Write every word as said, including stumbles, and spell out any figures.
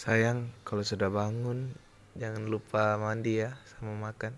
Sayang, kalau sudah bangun, jangan lupa mandi ya sama makan.